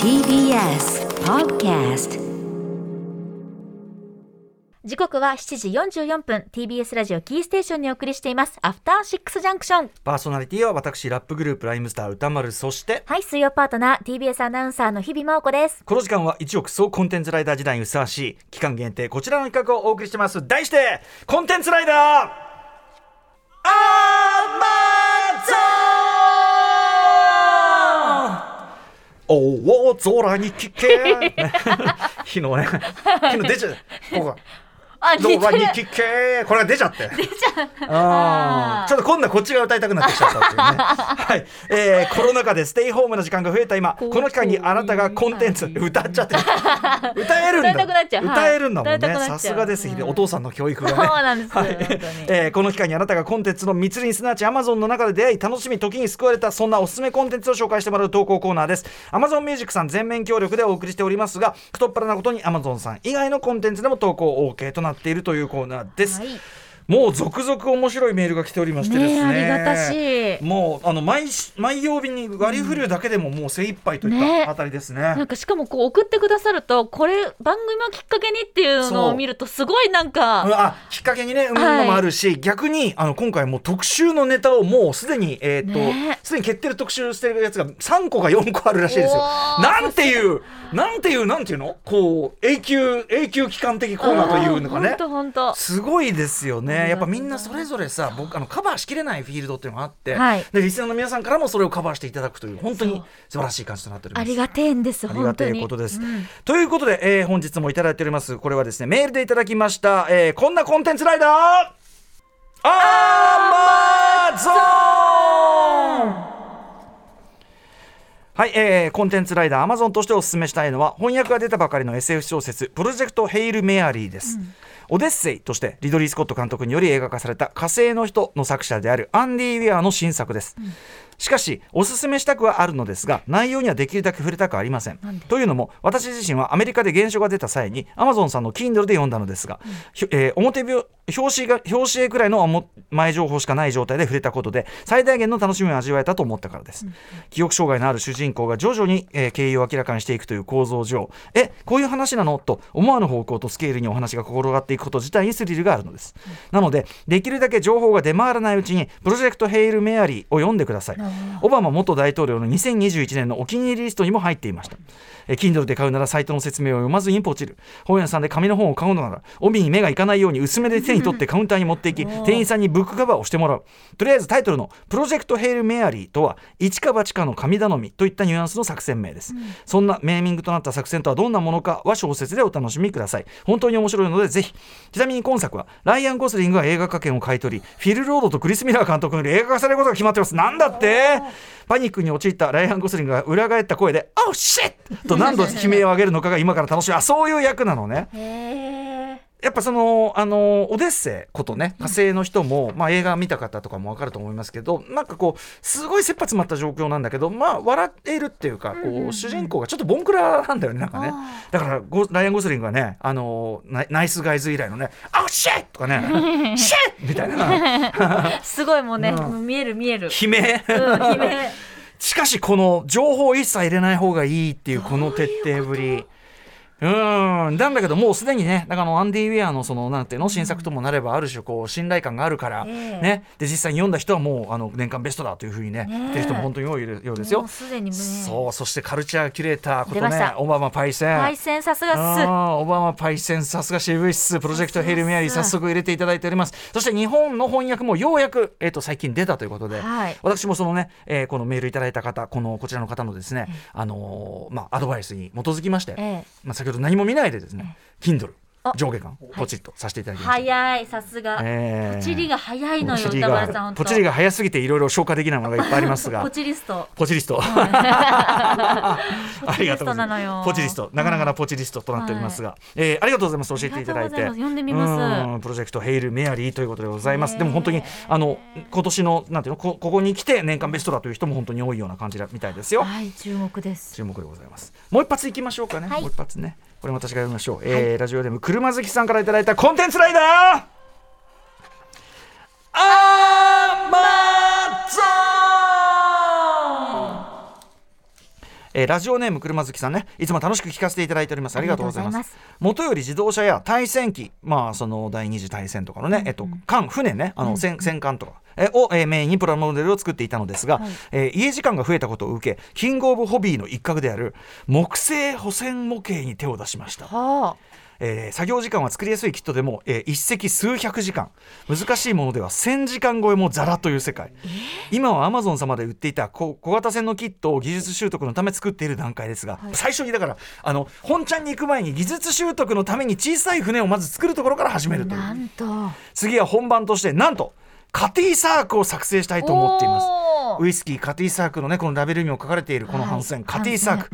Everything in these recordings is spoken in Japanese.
TBS Podcast。時刻は7時44分 TBS ラジオキーステーションにお送りしていますアフターシックスジャンクション。パーソナリティは私ラップグループライムスター歌丸、そしてはい水曜パートナー TBS アナウンサーの日々真央子です。この時間は1億総コンテンツライダー時代にふさわしい期間限定こちらの企画をお送りしてます。題してコンテンツライダーアーマゾーン大空に聞け火のね火の出ちゃうここドラに聞けこれが出ちゃってあちょっと今度はこっちが歌いたくなってきちゃったっていうねはい、コロナ禍でステイホームの時間が増えた今この期間にあなたがコンテンツ歌っちゃって歌えるんだ歌えるんだもんね。さすがです、お父さんの教育がね。そうなんです、はいこの期間にあなたがコンテンツの密林すなわち Amazon の中で出会い楽しみ時に救われたそんなおすすめコンテンツを紹介してもらう投稿コーナーです。 Amazon ミュージックさん全面協力でお送りしておりますが太っ腹なことに Amazon さん以外のコンテンツでも投稿 OK となっているというコーナーです、はい、もう続々面白いメールが来ておりましてですね、ありがたしいもう毎曜日に割り振るだけでももう精一杯といったあたりです ね、なんかしかもこう送ってくださるとこれ番組をきっかけにっていうのを見るとすごいなんかあきっかけにね、はい、のもあるし逆に今回もう特集のネタをもうすでにすでに決定特集してるやつが3個か4個あるらしいですよ。なんていうのこう永久期間的コーナーというのかねほんとすごいですよね。やっぱみんなそれぞれさ僕カバーしきれないフィールドっていうのがあって、はい、でリスナーの皆さんからもそれをカバーしていただくという本当に素晴らしい感じとなっております。ありがてえんです本当にありがてえことです、うん、ということで、本日もいただいております。これはですねメールでいただきました、こんなコンテンツライダーアマゾン。はい、コンテンツライダー Amazon としてお勧めしたいのは翻訳が出たばかりの SF 小説プロジェクトヘイルメアリーです、うん、オデッセイとしてリドリー・スコット監督により映画化された火星の人の作者であるアンディ・ウィアーの新作です、うん、しかしおすすめしたくはあるのですが内容にはできるだけ触れたくありません。というのも私自身はアメリカで原書が出た際に Amazon さんの Kindle で読んだのですが、うん表紙絵くらいの前情報しかない状態で触れたことで最大限の楽しみを味わえたと思ったからです、うん、記憶障害のある主人公が徐々に、経緯を明らかにしていくという構造上こういう話なのと思わぬ方向とスケールにお話が転がっていくこと自体にスリルがあるのです、うん、なのでできるだけ情報が出回らないうちにプロジェクトヘイルメアリーを読んでください。オバマ元大統領の2021年のお気に入りリストにも入っていました。Kindle で買うならサイトの説明を読まずにポチる、本屋さんで紙の本を買うのなら帯に目がいかないように薄めで手に取ってカウンターに持っていき店員さんにブックカバーをしてもらう。とりあえずタイトルのプロジェクトヘイルメアリーとは一か八かの神頼みといったニュアンスの作戦名です、うん、そんなネーミングとなった作戦とはどんなものかは小説でお楽しみください。本当に面白いのでぜひ。ちなみに今作はライアン・ゴスリングが映画化権を買い取りフィル・ロードとクリス・ミラー監督に映画化されることが決まっています。なんだってパニックに陥ったライアン・ゴスリングが裏返った声で「オーシット!」と何度悲鳴を上げるのかが今から楽しみ。あ、そういう役なのね。やっぱそのオデッセイことね火星の人も、まあ、映画見た方とかも分かると思いますけどなんかこうすごい切羽詰まった状況なんだけど、まあ、笑っているっていうかこう主人公がちょっとボンクラなんだよねなんかね。だからライアン・ゴスリングはねナイスガイズ以来のねあっシェッとかねシェッみたいなすごいもうね、うん、見える悲鳴しかしこの情報を一切入れない方がいいっていうこの徹底ぶりなんだけどもうすでにねだからアンディ・ウィアー なんていうの新作ともなればある種こう信頼感があるから、ね、で実際に読んだ人はもう年間ベストだというふうにねっていう人も本当に多いようですよ。もうすでに、ね、そしてカルチャーキュレーターことねオバマパイセンさすがっす。オバマパイセンさすが渋いっす。プロジェクトヘイルメアリー早速入れていただいております。そして日本の翻訳もようやく、最近出たということで、はい、私もそのね、このメールいただいた方こちらの方のですね、まあ、アドバイスに基づきまして、まあ先ほど何も見ないでですね Kindle 上下巻ポチッとさせていただきました。早いさすが、ポチリが早いのよ歌丸さん。ポチリが早すぎていろいろ消化できないものがいっぱいありますがポチリストありがとうございます。ポチリストなかなかなポチリストとなっておりますが、ありがとうございます教えていただいて読んでみます。プロジェクトヘイルメアリーということでございます。でも本当に今年のなんていうのここに来て年間ベストだという人も本当に多いような感じみたいですよ。はい注目でございます。もう一発いきましょうかね、はい、もう一発ねこれも私が読みましょう、はい、ラジオでも車好きさんからいただいたコンテンツライダーアマゾン。ラジオネーム車好きさんね、いつも楽しく聞かせていただいております。ありがとうございます。元より自動車や対戦機、まあその第二次大戦とかのね、艦船ね、戦艦とかをメインにプラモデルを作っていたのですが、はい、家時間が増えたことを受け、キングオブホビーの一角である木製補線模型に手を出しました。はあ。作業時間は作りやすいキットでも、一石数百時間、難しいものでは1000時間超えもザラという世界。今はアマゾン様で売っていた 小型船のキットを技術習得のため作っている段階ですが、はい、最初にだから本ちゃんに行く前に技術習得のために小さい船をまず作るところから始めるという。なんと次は本番としてなんとカティサークを作成したいと思っています。ウイスキーカティサークのね、このラベルにも書かれているこの帆船、はい、カティサーク、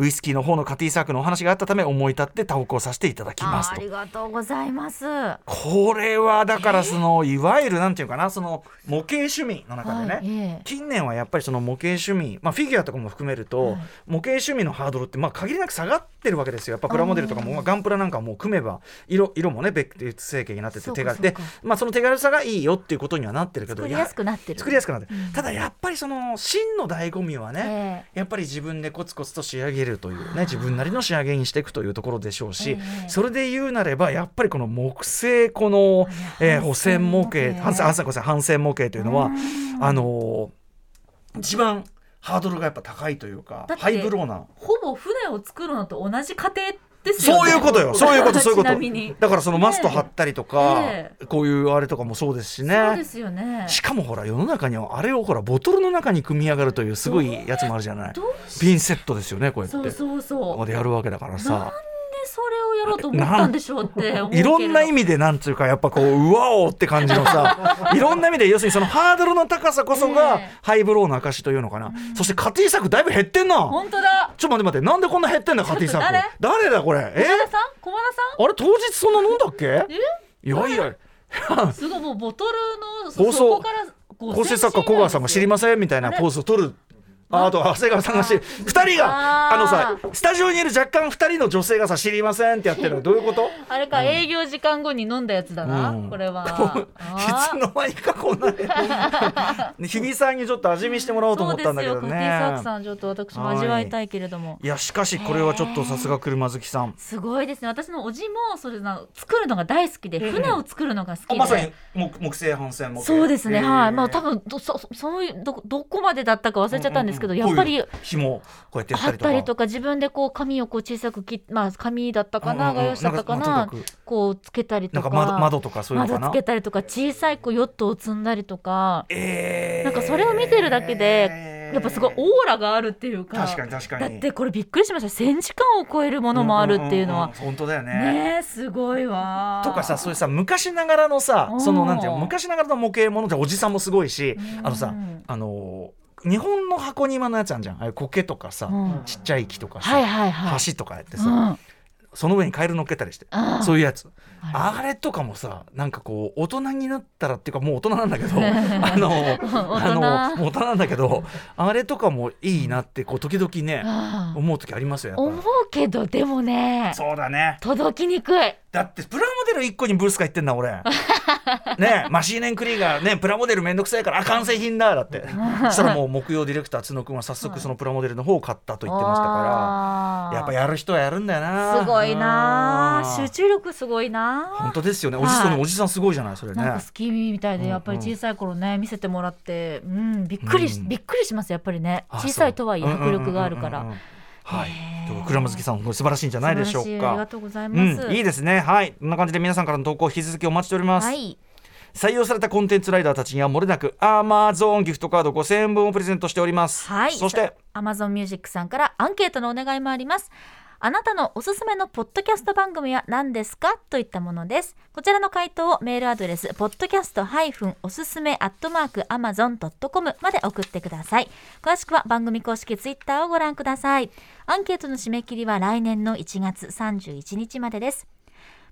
ウイスキーの方のカティサークのお話があったため思い立って投稿させていただきますと。 ありがとうございます。これはだからその、いわゆるなんていうかな、その模型趣味の中でね、はい、近年はやっぱりその模型趣味、まあ、フィギュアとかも含めると、はい、模型趣味のハードルってまあ限りなく下がってるわけですよ。やっぱプラモデルとかも、まあ、ガンプラなんかもう組めば 色もね別成形になってて手軽で、まあ、その手軽さがいいよっていうことにはなってるけど、作りやすくなってる、ただやっぱりその真の醍醐味はね、やっぱり自分でコツコツと仕上げるというね、自分なりの仕上げにしていくというところでしょうし、それで言うなればやっぱりこの木製この補線模型、反線模型というのは一番ハードルがやっぱ高いというか、ハイブローな、ほぼ船を作るのと同じ過程ですよね。そういうことよ、そういうこと。だからそのマスト貼ったりとか、こういうあれとかもそうですしね。そうですよね。しかもほら世の中にはあれをほらボトルの中に組み上がるというすごいやつもあるじゃない。ピンセットですよね、こうやって。そうでやるわけだからさ。なんでそれをやろうと思ったんでしょうって思うけど。いろんな意味でなんていうかやっぱこううわおって感じのさ、いろんな意味で要するにそのハードルの高さこそがハイブローの証というのかな。そしてカティサークだいぶ減ってんな。本当だ。ちょっと待ってなんでこんな減ってんだカティサーク。誰だこれ。小原さん。あれ当日そんな飲んだっけ？いやいや。すごいもうボトルのそこから構成作家小川さんが知りませんみたいなポーズを取る。あと長谷川さんが知る。2人がスタジオにいる若干2人の女性がさ知りませんってやってるのどういうこと？あれか、営業時間後に飲んだやつだな、これは。いつの間にかこんな日比さんにちょっと味見してもらおうと思ったんだけどね。そうですよ、カティサークさんちょっと私も味わいたいけれども。いやしかしこれはちょっとさすが車好きさん。すごいですね。私のおじもそれ作るのが大好きで、船を作るのが好きで。まさに木製帆船模型。そうですね、はい。まあ多分どこまでだったか忘れちゃったんですけど。やっぱり紐こうやって貼ったりとか、自分でこう紙をこう小さく切って、まあ、紙だったかな、画用紙だったかな、こうつけたりとか、なんか窓とかそういうのかな、窓つけたりとか、小さいこうヨットを積んだりとか、なんかそれを見てるだけでやっぱすごいオーラがあるっていうか。確かにだってこれびっくりしました。1000時間を超えるものもあるっていうのは、本当だよね。ね、すごいわ。とかさ、そういうさ昔ながらのさ、そのなんていうの、昔ながらの模型ものっておじさんもすごいし、日本の箱庭のやつあんじゃん、あれ苔とかさ、ちっちゃい木とかさ、橋とかやってさ、その上にカエル乗っけたりして、そういうやつ、あれとかもさ、なんかこう大人になったらっていうか、もう大人なんだけど大人なんだけど、あれとかもいいなってこう時々ね思う時ありますよ。やっぱ思うけど、でもね、そうだね、届きにくい。だってプラモデル1個にブースカ言ってんだ俺ね、マシーネンクリーがね、プラモデルめんどくさいから完成品だだってそしたらもう木曜ディレクター角君は早速そのプラモデルの方を買ったと言ってましたから、やっぱやる人はやるんだよな。すごいな、集中力すごいな。本当ですよね、おじさんすごいじゃない。それね、なんかスキーみたいでやっぱり小さい頃ね見せてもらって、びっくりしますやっぱりね。小さいとはいえ迫力があるから。はい、車好きさん素晴らしいんじゃないでしょうか。ありがとうございます、いいですね。はい、こんな感じで皆さんからの投稿引き続きお待ちしております、はい、採用されたコンテンツライダーたちにはもれなく Amazon ギフトカード5000円分をプレゼントしております、はい、そして Amazon ミュージックさんからアンケートのお願いもあります。あなたのおすすめのポッドキャスト番組は何ですかといったものです。こちらの回答をメールアドレス podcast-ossume@amazon.com まで送ってください。詳しくは番組公式ツイッターをご覧ください。アンケートの締め切りは来年の1月31日までです。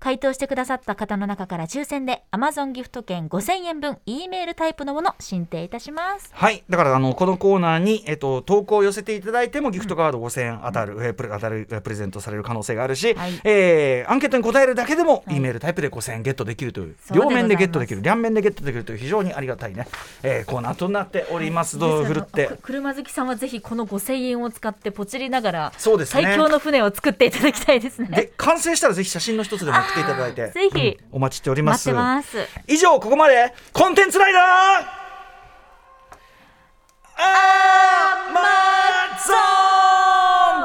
回答してくださった方の中から抽選で Amazon ギフト券5000円分 E メールタイプのもの申請いたします。はい、だからこのコーナーに、投稿を寄せていただいてもギフトカード5000円プレゼントされる可能性があるし、はい、アンケートに答えるだけでも E メールタイプで5000円ゲットできるという、はい、両面でゲットできる、両面でゲットできるという非常にありがたいね、コーナーとなっております。どう振るって車好きさんはぜひこの5000円を使ってポチりながら、そうですね、最強の船を作っていただきたいですね。で完成したらぜひ写真の一つでも送っていただいて、ぜひ、お待ちしております。待ってます。以上、ここまでコンテンツライダー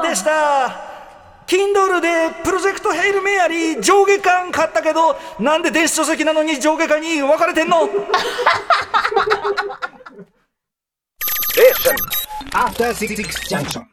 Amazonでした。Kindle でプロジェクトヘイルメアリー上下巻買ったけど、なんで電子書籍なのに上下巻に分かれてんの。After 66 junction.